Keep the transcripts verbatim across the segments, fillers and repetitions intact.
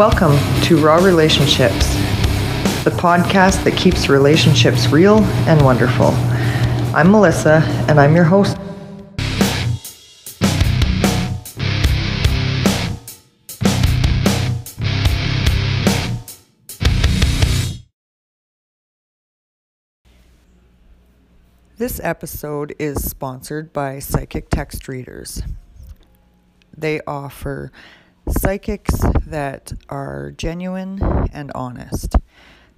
Welcome to Raw Relationships, the podcast that keeps relationships real and wonderful. I'm Melissa, and I'm your host. This episode is sponsored by Psychic Text Readers. They offer psychics that are genuine and honest.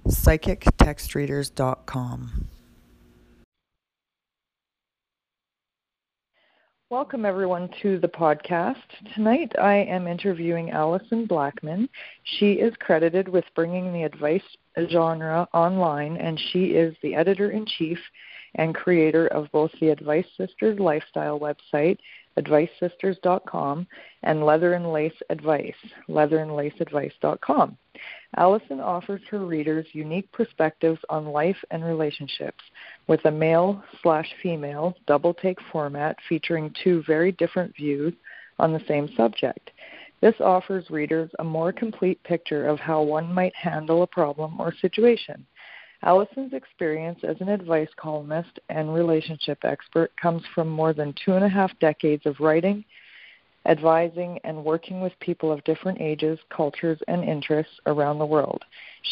psychic text readers dot com. Welcome everyone to the podcast. Tonight I am interviewing Alison Blackman. She is credited with bringing the advice genre online, and she is the editor-in-chief and creator of both the Advice Sisters lifestyle website, advice sisters dot com, and Leather and Lace Advice, leather and lace advice dot com. Alison offers her readers unique perspectives on life and relationships with a male-slash-female double-take format featuring two very different views on the same subject. This offers readers a more complete picture of how one might handle a problem or situation. Alison's experience as an advice columnist and relationship expert comes from more than two and a half decades of writing, advising, and working with people of different ages, cultures, and interests around the world.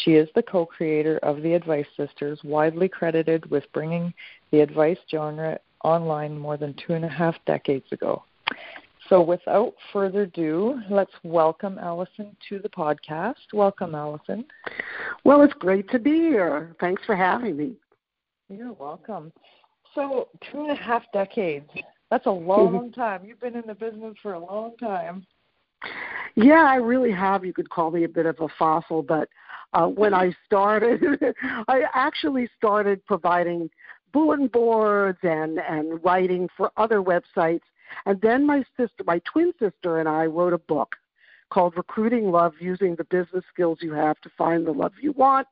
She is the co-creator of the Advice Sisters, widely credited with bringing the advice genre online more than two and a half decades ago. So without further ado, let's welcome Alison to the podcast. Welcome, Alison. Well, it's great to be here. Thanks for having me. You're welcome. So two and a half decades, that's a long time. You've been in the business for a long time. Yeah, I really have. You could call me a bit of a fossil, but uh, when I started, I actually started providing bulletin boards and, and writing for other websites. And then my sister, my twin sister and I wrote a book called Recruiting Love, Using the Business Skills You Have to Find the Love You Want.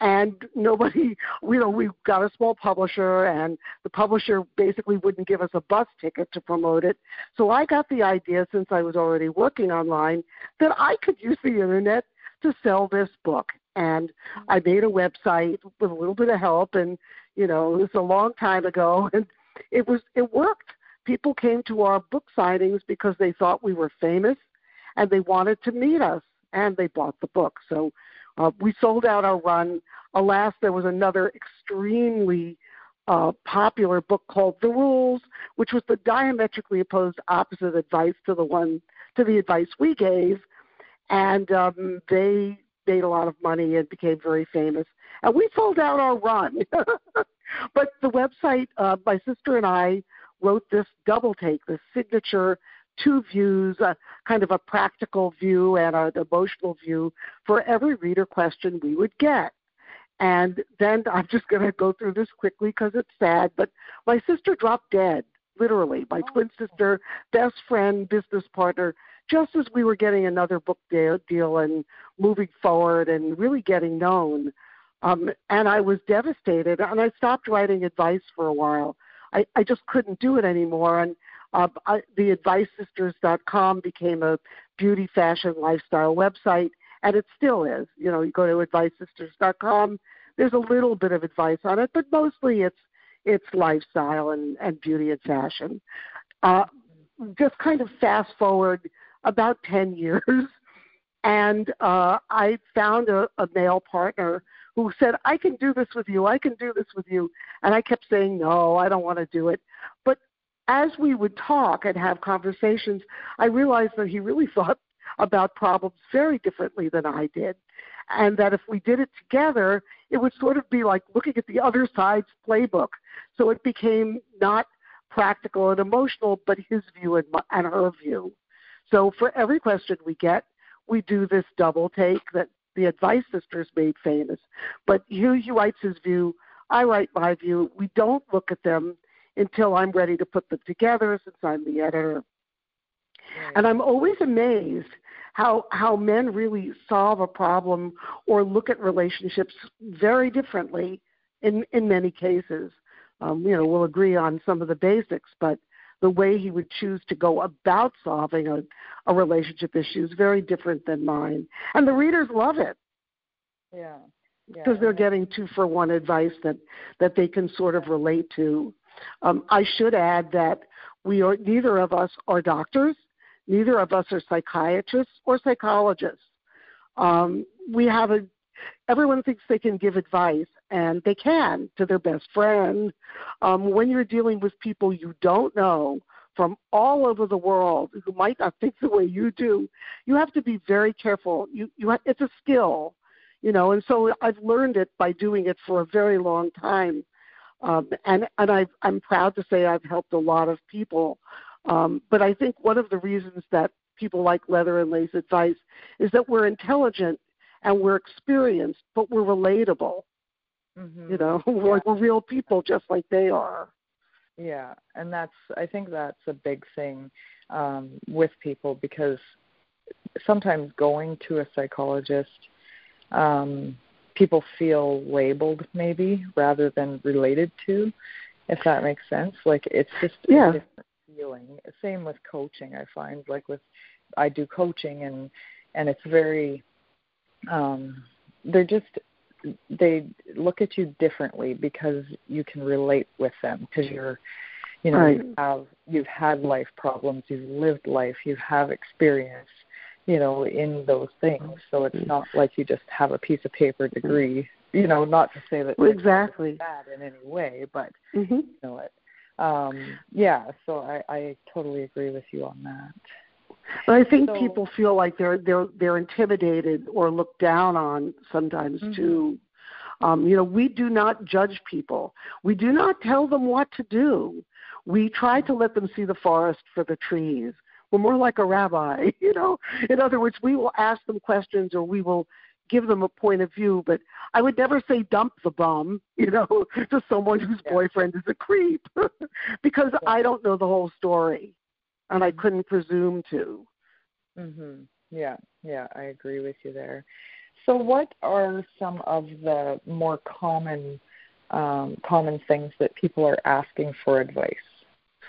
And nobody, you know, we got a small publisher, and the publisher basically wouldn't give us a bus ticket to promote it. So I got the idea, since I was already working online, that I could use the internet to sell this book. And I made a website with a little bit of help, and, you know, it was a long time ago, and it was, it worked. People came to our book signings because they thought we were famous, and they wanted to meet us, and they bought the book. So uh, we sold out our run. Alas, there was another extremely uh, popular book called The Rules, which was the diametrically opposed opposite advice to the one to the advice we gave, and um, they made a lot of money and became very famous. And we sold out our run. But the website, uh, my sister and I wrote this double take, this signature two views, uh, kind of a practical view and an emotional view for every reader question we would get. And then I'm just going to go through this quickly because it's sad, but my sister dropped dead, literally. My oh. twin sister, best friend, business partner, just as we were getting another book deal and moving forward and really getting known. Um, and I was devastated, and I stopped writing advice for a while. I, I just couldn't do it anymore, and uh, I, the advice sisters dot com became a beauty, fashion, lifestyle website, and it still is. You know, you go to advice sisters dot com, there's a little bit of advice on it, but mostly it's it's lifestyle and, and beauty and fashion. Uh, just kind of fast forward about ten years, and uh, I found a, a male partner who said, I can do this with you, I can do this with you. And I kept saying, no, I don't want to do it. But as we would talk and have conversations, I realized that he really thought about problems very differently than I did. And that if we did it together, it would sort of be like looking at the other side's playbook. So it became not practical and emotional, but his view and, my, and her view. So for every question we get, we do this double take that the Advice Sisters made famous. But Hugh, he writes his view, I write my view. We don't look at them until I'm ready to put them together, since I'm the editor. Right. And I'm always amazed how how men really solve a problem or look at relationships very differently in, in many cases. Um, you know, we'll agree on some of the basics, but the way he would choose to go about solving a, a relationship issue is very different than mine. And the readers love it. Yeah. Because yeah, they're yeah. getting two-for-one advice that, that they can sort of relate to. Um, I should add that we are neither of us are doctors, neither of us are psychiatrists or psychologists. Um, we have a everyone thinks they can give advice, and they can to their best friend. Um, when you're dealing with people you don't know from all over the world who might not think the way you do, you have to be very careful. You you have, it's a skill. You know, and so I've learned it by doing it for a very long time. Um, and and I've, I'm proud to say I've helped a lot of people. Um, but I think one of the reasons that people like Leather and Lace Advice is that we're intelligent and we're experienced, but we're relatable. Mm-hmm. You know, we're, yeah. we're real people just like they are. Yeah, and that's, I think that's a big thing um, with people, because sometimes going to a psychologist, Um, people feel labeled maybe rather than related to, if that makes sense. Like it's just yeah. a different feeling. Same with coaching, I find. Like with, I do coaching and, and it's very, um, they're just, they look at you differently because you can relate with them, because you're, you know, right. you have, you've had life problems, you've lived life, you have experience, you know, in those things. So it's not like you just have a piece of paper degree, you know, not to say that exactly it's bad in any way, but mm-hmm. you know it. Um, yeah, so I, I totally agree with you on that. But I think so, people feel like they're they're they're intimidated or looked down on sometimes mm-hmm. too. Um, you know, we do not judge people. We do not tell them what to do. We try to let them see the forest for the trees. We're more like a rabbi, you know. In other words, we will ask them questions or we will give them a point of view, but I would never say dump the bum, you know, to someone whose boyfriend is a creep because I don't know the whole story and I couldn't presume to. Mm-hmm. Yeah, yeah, I agree with you there. So what are some of the more common, um, common things that people are asking for advice?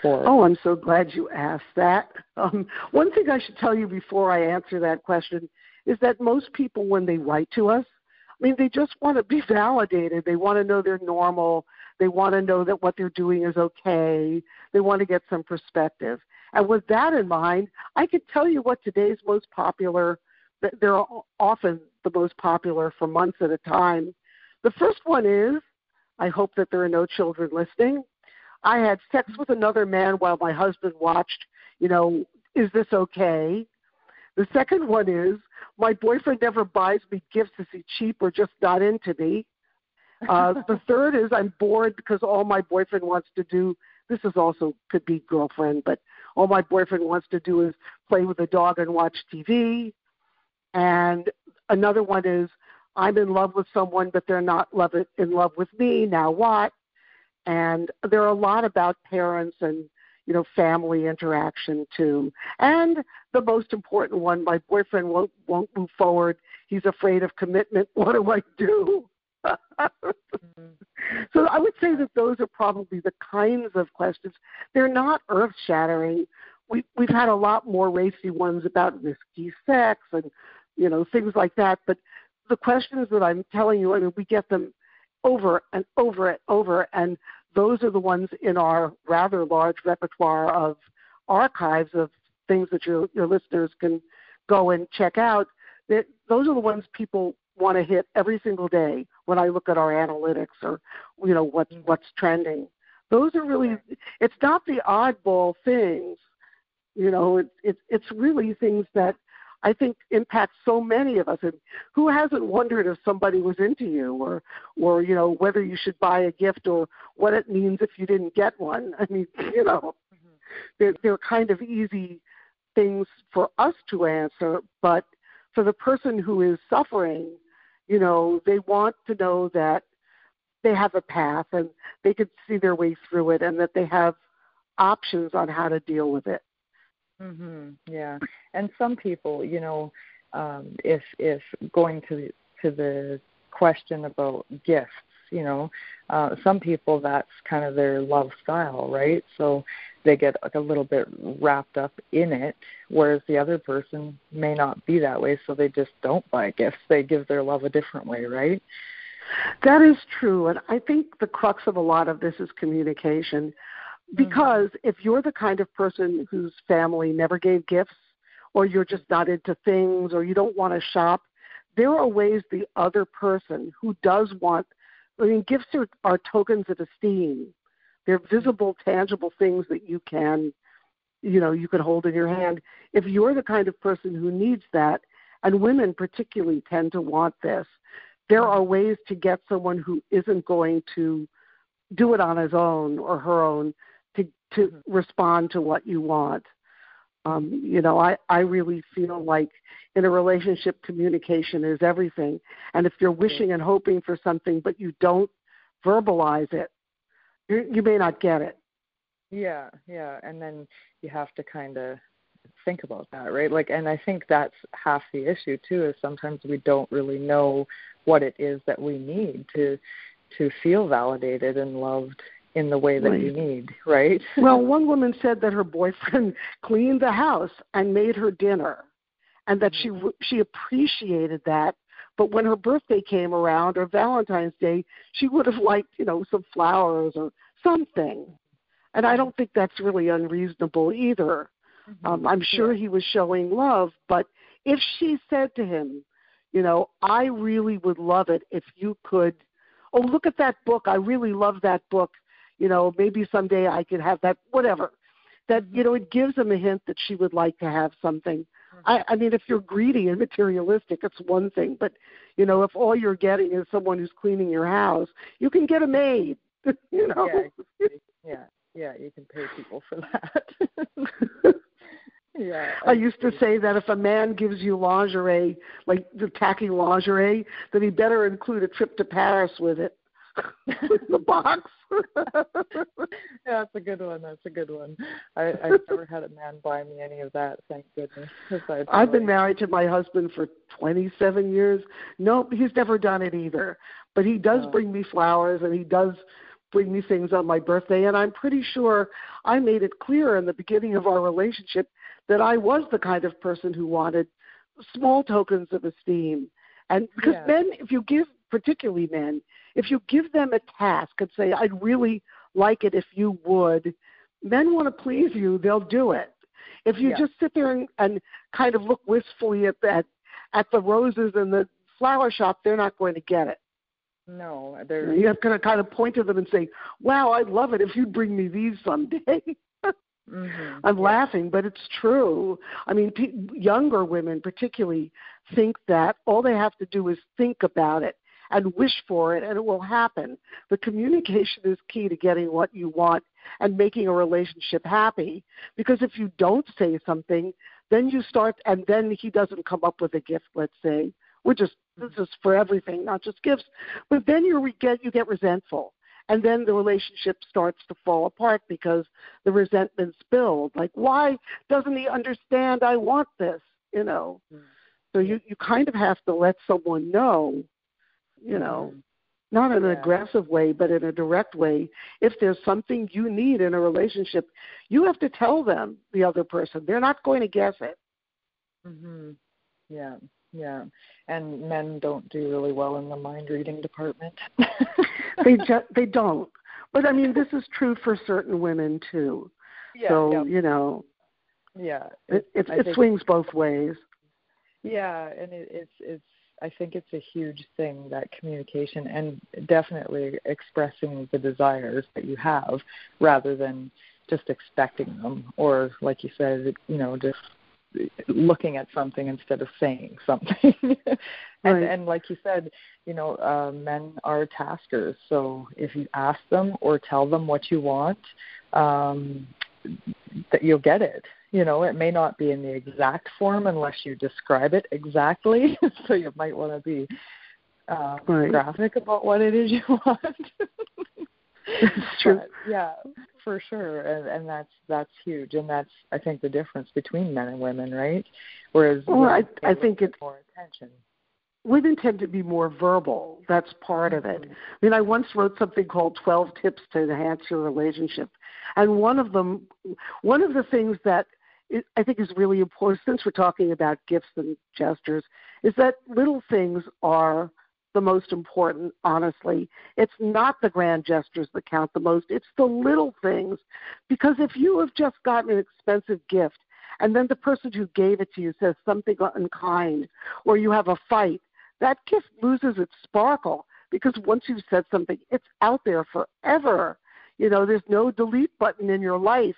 Oh, I'm so glad you asked that. Um, one thing I should tell you before I answer that question is that most people, when they write to us, I mean, they just want to be validated. They want to know they're normal. They want to know that what they're doing is okay. They want to get some perspective. And with that in mind, I could tell you what today's most popular, they're often the most popular for months at a time. The first one is, I hope that there are no children listening, I had sex with another man while my husband watched, you know, is this okay? The second one is, my boyfriend never buys me gifts. Is he cheap or just not into me? Uh, the third is, I'm bored because all my boyfriend wants to do, this is also could be girlfriend, but all my boyfriend wants to do is play with a dog and watch T V. And another one is, I'm in love with someone, but they're not love in love with me. Now what? And there are a lot about parents and, you know, family interaction too. And the most important one, my boyfriend won't, won't move forward. He's afraid of commitment. What do I do? mm-hmm. So I would say that those are probably the kinds of questions. They're not earth-shattering. We, we've had a lot more racy ones about risky sex and, you know, things like that. But the questions that I'm telling you, I mean, we get them over and over and over, and those are the ones in our rather large repertoire of archives of things that your, your listeners can go and check out. That those are the ones people want to hit every single day when I look at our analytics or, you know, what's, what's trending. Those are really, it's not the oddball things, you know, it, it, it's really things that I think impacts so many of us. And who hasn't wondered if somebody was into you or, or, you know, whether you should buy a gift or what it means if you didn't get one? I mean, you know, mm-hmm. they're, they're kind of easy things for us to answer, but for the person who is suffering, you know, they want to know that they have a path and they could see their way through it and that they have options on how to deal with it. Mm-hmm. Yeah, and some people, you know, um, if if going to the, to the question about gifts, you know, uh, some people that's kind of their love style, right? So they get like a little bit wrapped up in it, whereas the other person may not be that way, so they just don't buy gifts. They give their love a different way, right? That is true, and I think the crux of a lot of this is communication, because mm-hmm. if you're the kind of person whose family never gave gifts, or you're just not into things, or you don't want to shop, there are ways the other person who does want, I mean, gifts are, are tokens of esteem. They're visible, tangible things that you can, you know, you could hold in your hand. If you're the kind of person who needs that, and women particularly tend to want this, there are ways to get someone who isn't going to do it on his own or her own to, to respond to what you want. Um, you know, I, I really feel like in a relationship, communication is everything. And if you're wishing and hoping for something, but you don't verbalize it, you, you may not get it. Yeah, yeah. And then you have to kind of think about that, right? Like, and I think that's half the issue, too, is sometimes we don't really know what it is that we need to to feel validated and loved in the way that right. you need, right? Well, one woman said that her boyfriend cleaned the house and made her dinner, and that she she appreciated that. But when her birthday came around or Valentine's Day, she would have liked, you know, some flowers or something. And I don't think that's really unreasonable either. Mm-hmm. Um, I'm sure yeah. he was showing love, but if she said to him, you know, I really would love it if you could, oh, look at that book. I really love that book. You know, maybe someday I could have that, whatever. That, you know, it gives him a hint that she would like to have something. Mm-hmm. I, I mean, if you're greedy and materialistic, it's one thing. But, you know, if all you're getting is someone who's cleaning your house, you can get a maid, you know. Yeah, yeah, yeah, you can pay people for that. Yeah, I, I used to say that if a man gives you lingerie, like the tacky lingerie, then he better include a trip to Paris with it, with the box. Yeah, that's a good one. That's a good one. I, I've never had a man buy me any of that, thank goodness. I've like, been married to my husband for twenty-seven years. Nope, he's never done it either. But he does uh, bring me flowers, and he does bring me things on my birthday, and I'm pretty sure I made it clear in the beginning of our relationship that I was the kind of person who wanted small tokens of esteem. And because yeah. men, if you give, particularly men, if you give them a task and say, I'd really like it if you would, men want to please you, they'll do it. If you yeah. just sit there and, and kind of look wistfully at, at, at the roses in the flower shop, they're not going to get it. No. They're... You have to kind of point to them and say, wow, I'd love it if you'd bring me these someday. Mm-hmm. I'm yeah. laughing, but it's true. I mean, pe- younger women particularly think that all they have to do is think about it and wish for it, and it will happen. The communication is key to getting what you want and making a relationship happy, because if you don't say something, then you start, and then he doesn't come up with a gift, let's say. We're just, this is for everything, not just gifts. But then you get you get resentful. And then the relationship starts to fall apart because the resentment's built. Like, why doesn't he understand I want this, you know? Mm. So you, you kind of have to let someone know, you know, mm. not in yeah. an aggressive way, but in a direct way. If there's something you need in a relationship, you have to tell them, the other person. They're not going to guess it. Mm-hmm. Yeah. Yeah, and men don't do really well in the mind-reading department. they ju- they don't. But, I mean, this is true for certain women, too. Yeah, so, yeah. you know, yeah, it, it, it swings both ways. Yeah, and it, it's, it's I think it's a huge thing, that communication, and definitely expressing the desires that you have rather than just expecting them, or, like you said, you know, just looking at something instead of saying something. and, right. and like you said, you know, uh, men are taskers. So if you ask them or tell them what you want, um, that you'll get it. You know, it may not be in the exact form unless you describe it exactly. So you might want to be uh, right. graphic about what it is you want. That's true. But, yeah, for sure, and, and that's that's huge, and that's I think the difference between men and women, right? Whereas well, I, I think it's more attention. women tend to be more verbal. That's part of it. I mean, I once wrote something called twelve Tips to Enhance Your Relationship. And one of them, one of the things that I think is really important, since we're talking about gifts and gestures, is that little things are the most important, honestly. It's not the grand gestures that count the most. It's the little things. Because if you have just gotten an expensive gift and then the person who gave it to you says something unkind or you have a fight, that gift loses its sparkle, because once you've said something, it's out there forever. You know, there's no delete button in your life.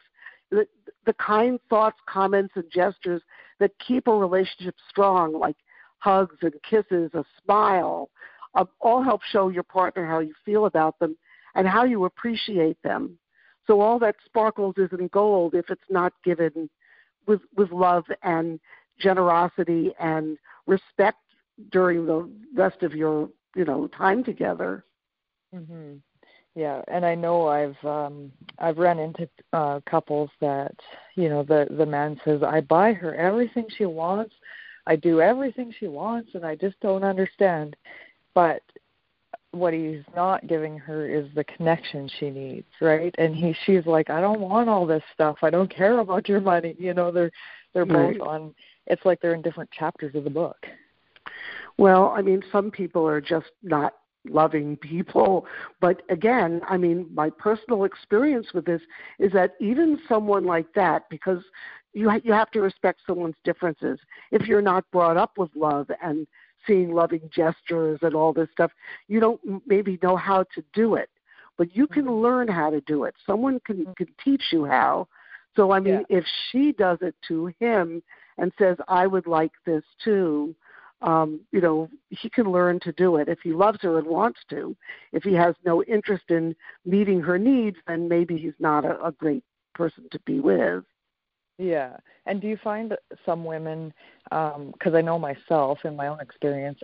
The, the kind thoughts, comments, and gestures that keep a relationship strong, like hugs and kisses, a smile, uh, all help show your partner how you feel about them and how you appreciate them. So all that sparkles isn't gold if it's not given with, with love and generosity and respect during the rest of your, you know, time together. Mm-hmm. Yeah, and I know I've um, I've run into uh, couples that, you know, the, the man says, I buy her everything she wants, I do everything she wants, and I just don't understand. But what he's not giving her is the connection she needs, right? And he she's like, I don't want all this stuff. I don't care about your money. You know, they're they're both on, it's like they're in different chapters of the book. Well, I mean, some people are just not loving people. But again, I mean, my personal experience with this is that even someone like that, because you ha- you have to respect someone's differences. If you're not brought up with love and seeing loving gestures and all this stuff, you don't maybe know how to do it, but you can learn how to do it. Someone can, can teach you how. So, I mean, yeah. If she does it to him and says, I would like this too, Um, you know, he can learn to do it if he loves her and wants to. If he has no interest in meeting her needs, then maybe he's not a, a great person to be with. Yeah. And do you find that some women, um, because I know myself in my own experience,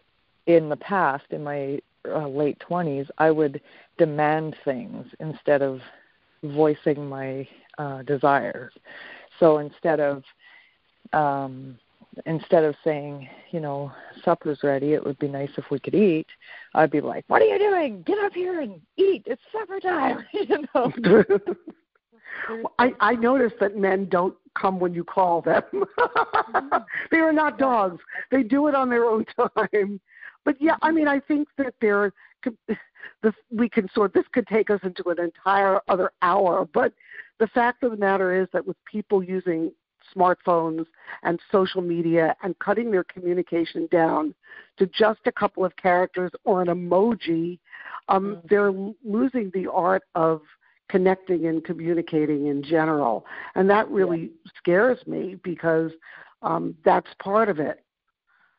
in the past, in my uh, late twenties, I would demand things instead of voicing my uh, desires. So instead of... Um, Instead of saying, you know, supper's ready, it would be nice if we could eat, I'd be like, what are you doing? Get up here and eat. It's supper time. You know? well, I, I noticed that men don't come when you call them. They are not dogs. They do it on their own time. But, yeah, I mean, I think that there, this, we can sort, this could take us into an entire other hour. But the fact of the matter is that with people using smartphones and social media and cutting their communication down to just a couple of characters or an emoji, um, mm-hmm. they're losing the art of connecting and communicating in general. And that really yeah. scares me, because um, that's part of it.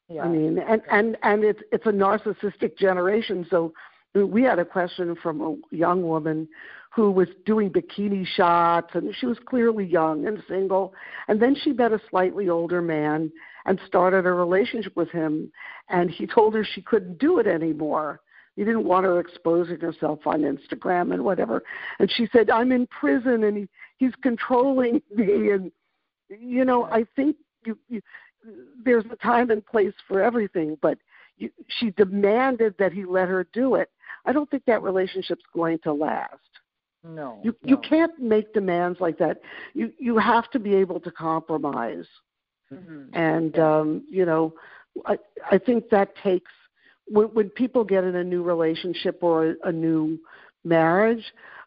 Yeah. I mean, and, and, and it's, it's a narcissistic generation. So we had a question from a young woman who was doing bikini shots, and she was clearly young and single. And then she met a slightly older man and started a relationship with him. And he told her she couldn't do it anymore. He didn't want her exposing herself on Instagram and whatever. And she said, I'm in prison and he, he's controlling me. And, you know, I think you, you, there's a time and place for everything, but you, she demanded that he let her do it. I don't think that relationship's going to last. No, you no. you can't make demands like that. You you have to be able to compromise, mm-hmm. and um, you know, I I think that takes when, when people get in a new relationship or a, a new marriage.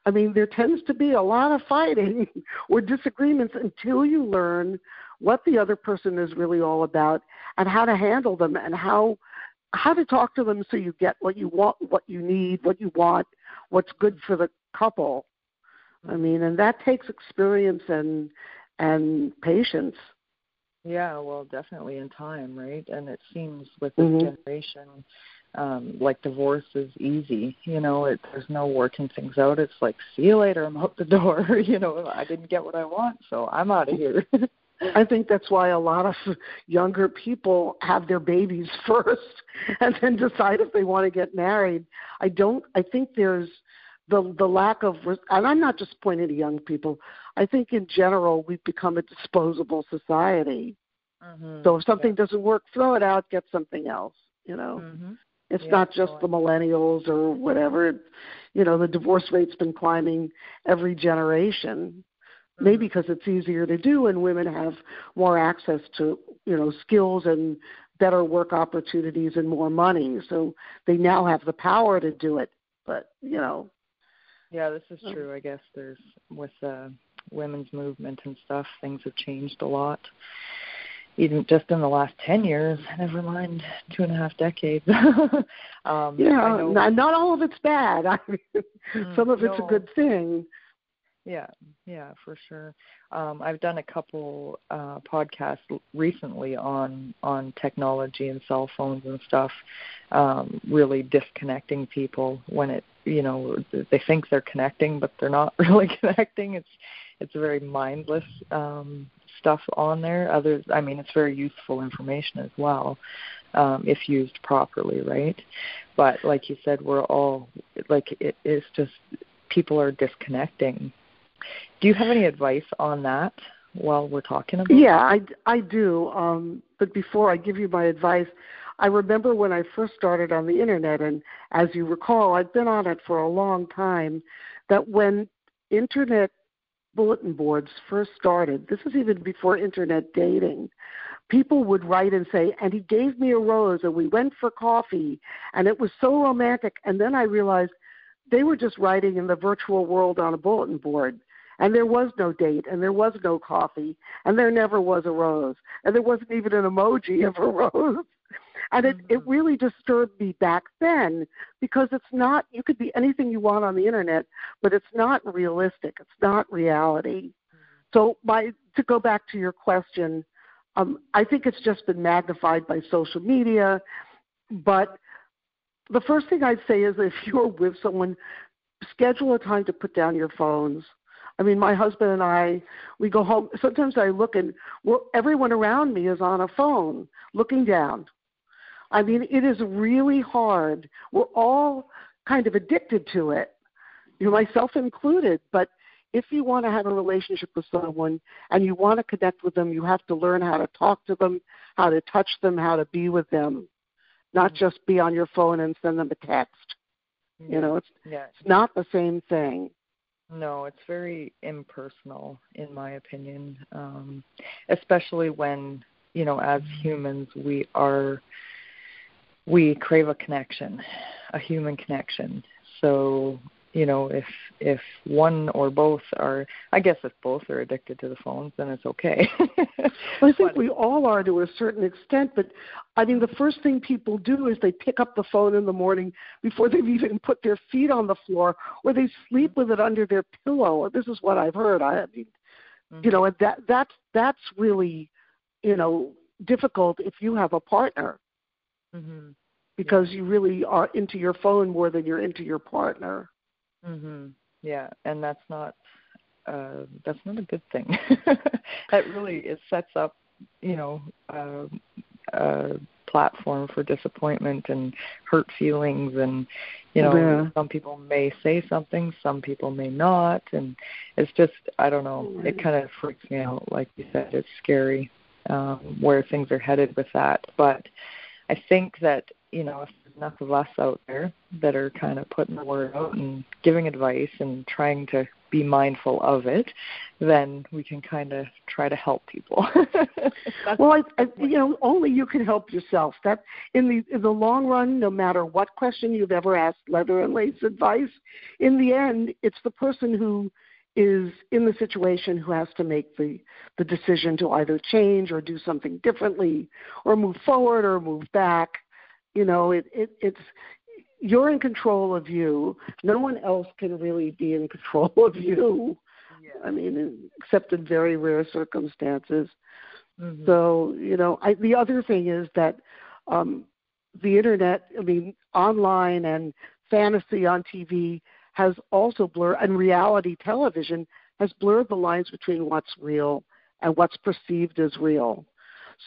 I mean, there tends to be a lot of fighting or disagreements until you learn what the other person is really all about and how to handle them and how how to talk to them so you get what you want, what you need, what you want, what's good for the couple. I mean, and that takes experience and and patience. Yeah, well, definitely in time, right? And it seems with this mm-hmm. generation, um, like divorce is easy. You know, it, there's no working things out. It's like, see you later, I'm out the door. You know, I didn't get what I want, so I'm out of here. I think that's why a lot of younger people have their babies first and then decide if they want to get married. I don't, I think there's the the lack of, and I'm not just pointing to young people, I think in general we've become a disposable society. Mm-hmm. So if something yeah. doesn't work, throw it out, get something else. you know. Mm-hmm. It's yeah, not just the millennials or whatever. You know, the divorce rate's been climbing every generation, mm-hmm. maybe because it's easier to do and women have more access to, you know, skills and better work opportunities and more money. So they now have the power to do it. But, you know. Yeah, this is true. I guess there's with uh, women's movement and stuff, things have changed a lot. Even just in the last ten years, never mind two and a half decades. um, yeah, not, not all of it's bad. I mean, mm, some of no. it's a good thing. Yeah, yeah, for sure. Um, I've done a couple uh, podcasts recently on, on technology and cell phones and stuff, um, really disconnecting people when it, you know, they think they're connecting, but they're not really connecting. It's it's very mindless um, stuff on there. Others, I mean, it's very useful information as well um, if used properly, right? But like you said, we're all, like, it, it's just people are disconnecting. Do you have any advice on that while we're talking about it? Yeah, I, I do. Um, but before I give you my advice, I remember when I first started on the internet, and as you recall, I've been on it for a long time, that when internet bulletin boards first started, this was even before internet dating, people would write and say, and he gave me a rose, and we went for coffee, and it was so romantic. And then I realized they were just writing in the virtual world on a bulletin board. And there was no date, and there was no coffee, and there never was a rose, and there wasn't even an emoji of a rose. And it, it really disturbed me back then, because it's not, you could be anything you want on the internet, but it's not realistic. It's not reality. So my, to go back to your question, um, I think it's just been magnified by social media. But the first thing I'd say is, if you're with someone, schedule a time to put down your phones. I mean, my husband and I, we go home. Sometimes I look and well, everyone around me is on a phone looking down. I mean, it is really hard. We're all kind of addicted to it, you know, myself included. But if you want to have a relationship with someone and you want to connect with them, you have to learn how to talk to them, how to touch them, how to be with them, not just be on your phone and send them a text. You know, it's, yeah. it's not the same thing. No, it's very impersonal, in my opinion, um, especially when, you know, as humans, we are, we crave a connection, a human connection. So, you know, if if one or both are, I guess if both are addicted to the phones, then it's okay. Well, I think we all are to a certain extent, but I mean, the first thing people do is they pick up the phone in the morning before they've even put their feet on the floor, or they sleep with it under their pillow. This is what I've heard. I mean, mm-hmm. you know, and that that's that's really, you know, difficult if you have a partner, mm-hmm. because yeah. you really are into your phone more than you're into your partner. Mhm. Yeah, and that's not uh, that's not a good thing. That really it sets up, you know, uh, a platform for disappointment and hurt feelings, and you know, yeah. some people may say something, some people may not, and it's just I don't know. It kind of freaks me out. Like you said, it's scary um, where things are headed with that. But I think that you know, if there's enough of us out there that are kind of putting the word out and giving advice and trying to be mindful of it, then we can kind of try to help people. Well, I, I, you know, only you can help yourself. That in the in the long run, no matter what question you've ever asked Leather and Lace Advice, in the end, it's the person who is in the situation who has to make the, the decision to either change or do something differently or move forward or move back. You know, it, it, it's you're in control of you. No one else can really be in control of you. Yeah. I mean, except in very rare circumstances. Mm-hmm. So, you know, I, the other thing is that um, the internet, I mean, online and fantasy on T V has also blurred, and reality television has blurred the lines between what's real and what's perceived as real.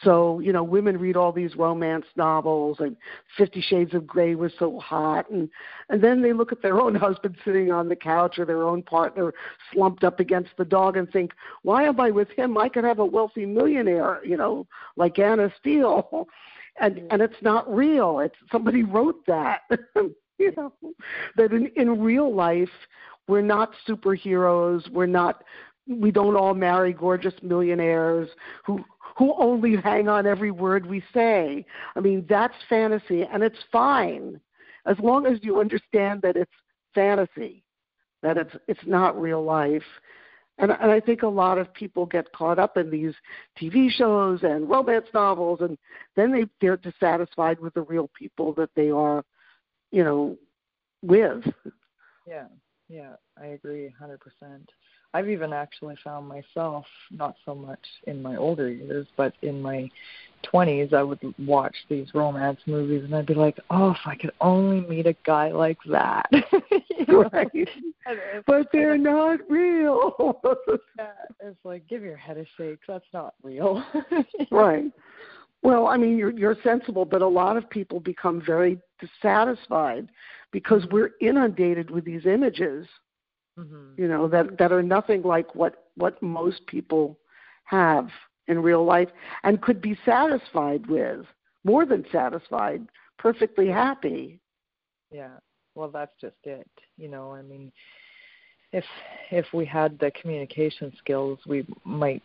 So, you know, women read all these romance novels, and Fifty Shades of Grey was so hot. And, and then they look at their own husband sitting on the couch or their own partner slumped up against the dog and think, why am I with him? I could have a wealthy millionaire, you know, like Anna Steele. and mm-hmm. and it's not real. It's somebody wrote that. You know, that in, in real life, we're not superheroes. We're not. We don't all marry gorgeous millionaires who who only hang on every word we say. I mean, that's fantasy, and it's fine as long as you understand that it's fantasy, that it's it's not real life. And, and I think a lot of people get caught up in these T V shows and romance novels, and then they, they're dissatisfied with the real people that they are, you know, with. Yeah, yeah, I agree one hundred percent. I've even actually found myself, not so much in my older years, but in my twenties, I would watch these romance movies, and I'd be like, oh, if I could only meet a guy like that. Right. But they're not real. Yeah, it's like, give your head a shake. That's not real. Right. Well, I mean, you're, you're sensible, but a lot of people become very dissatisfied because we're inundated with these images. Mm-hmm. You know, that, that are nothing like what, what most people have in real life and could be satisfied with, more than satisfied, perfectly happy. Yeah, well, that's just it. You know, I mean, if if we had the communication skills, we might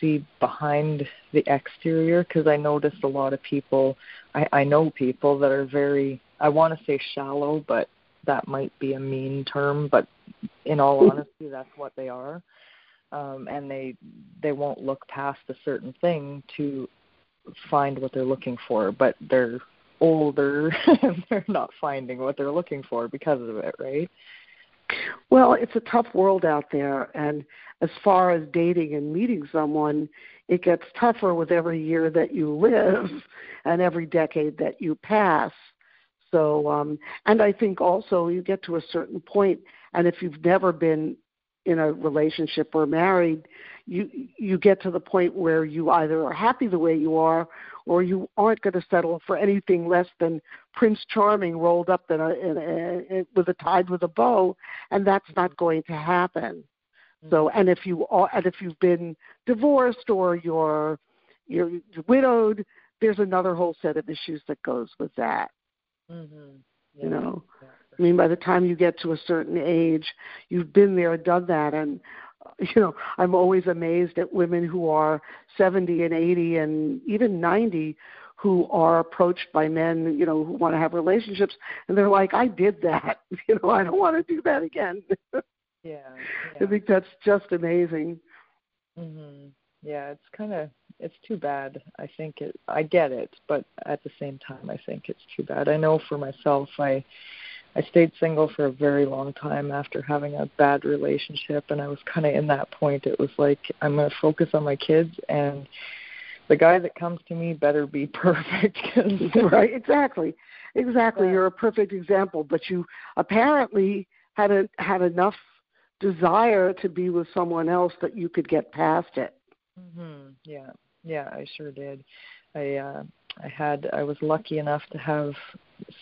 see behind the exterior, because I noticed a lot of people, I, I know people that are very, I want to say shallow, but that might be a mean term, but in all honesty, that's what they are. Um, and they they won't look past a certain thing to find what they're looking for, but they're older and they're not finding what they're looking for because of it, right? Well, it's a tough world out there. And as far as dating and meeting someone, it gets tougher with every year that you live and every decade that you pass. So, um, and I think also you get to a certain point, and if you've never been in a relationship or married, you you get to the point where you either are happy the way you are, or you aren't going to settle for anything less than Prince Charming rolled up in a, in a, in, with a tied with a bow, and that's not going to happen. So, and if you are, and if you've been divorced or you're you're widowed, there's another whole set of issues that goes with that. Mm-hmm. Yeah, you know, exactly. I mean, by the time you get to a certain age, you've been there, done that. And, you know, I'm always amazed at women who are seventy and eighty and even ninety who are approached by men, you know, who want to have relationships. And they're like, I did that. You know, I don't want to do that again. Yeah, yeah. I think that's just amazing. Mm-hmm. Yeah, it's kind of, it's too bad. I think it, I get it, but at the same time, I think it's too bad. I know for myself, I, I stayed single for a very long time after having a bad relationship, and I was kind of in that point. It was like, I'm going to focus on my kids, and the guy that comes to me better be perfect. Right, exactly, exactly. Yeah. You're a perfect example, but you apparently had a, had enough desire to be with someone else that you could get past it. Mm-hmm. Yeah, yeah, I sure did. I uh, I had I was lucky enough to have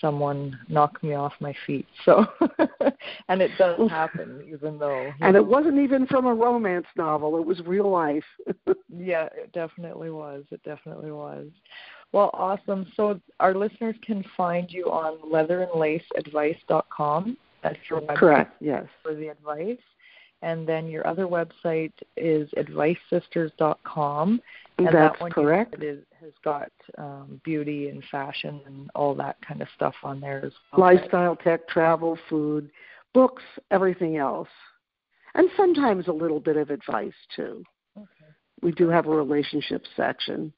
someone knock me off my feet. So, and it does happen, even though. And know. It wasn't even from a romance novel; it was real life. Yeah, it definitely was. It definitely was. Well, awesome. So our listeners can find you on leather and lace advice dot com. That's your website. Correct. Yes. For the advice. And then your other website is advice sisters dot com. And That's that one correct. It is, has got um, beauty and fashion and all that kind of stuff on there as well. Lifestyle, tech, travel, food, books, everything else. And sometimes a little bit of advice, too. Okay. We do have a relationship section.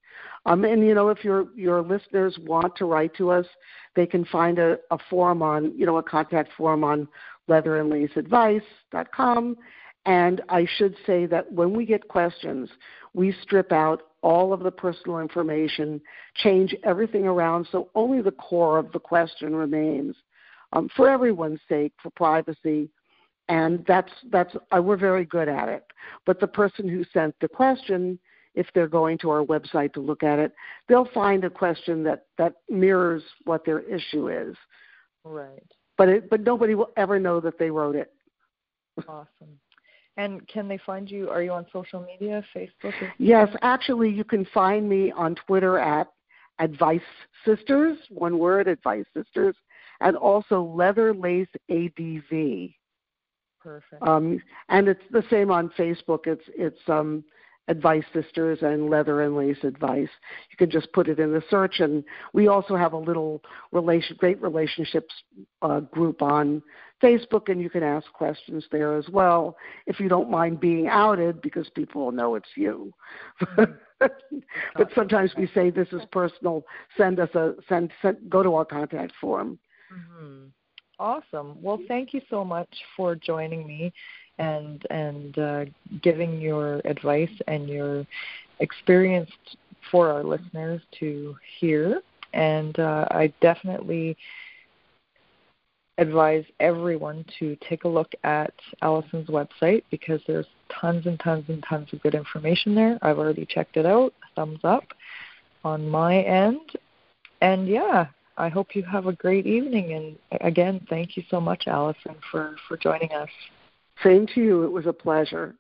Um, and, you know, if your your listeners want to write to us, they can find a, a form on, you know, a contact form on leather and lace advice dot com. And I should say that when we get questions, we strip out all of the personal information, change everything around so only the core of the question remains, um, for everyone's sake, for privacy. And that's, that's uh, we're very good at it. But the person who sent the question, if they're going to our website to look at it, they'll find a question that, that mirrors what their issue is. Right. But it, but nobody will ever know that they wrote it. Awesome. And can they find you? Are you on social media, Facebook? Yes, actually, you can find me on Twitter at Advice Sisters, one word, Advice Sisters, and also Leather, Lace, A D V. Perfect. Um, and it's the same on Facebook. It's it's um, Advice Sisters and Leather and Lace Advice. You can just put it in the search. And we also have a little relation, great relationships uh, group on Facebook, and you can ask questions there as well if you don't mind being outed, because people will know it's you. But sometimes we say this is personal. Send us a send. send go to our contact form. Mm-hmm. Awesome. Well, thank you so much for joining me and and uh, giving your advice and your experience for our listeners to hear. And uh, I definitely advise everyone to take a look at Alison's website, because there's tons and tons and tons of good information there. I've already checked it out. Thumbs up on my end. And yeah, I hope you have a great evening. And again, thank you so much, Alison, for, for joining us. Same to you. It was a pleasure.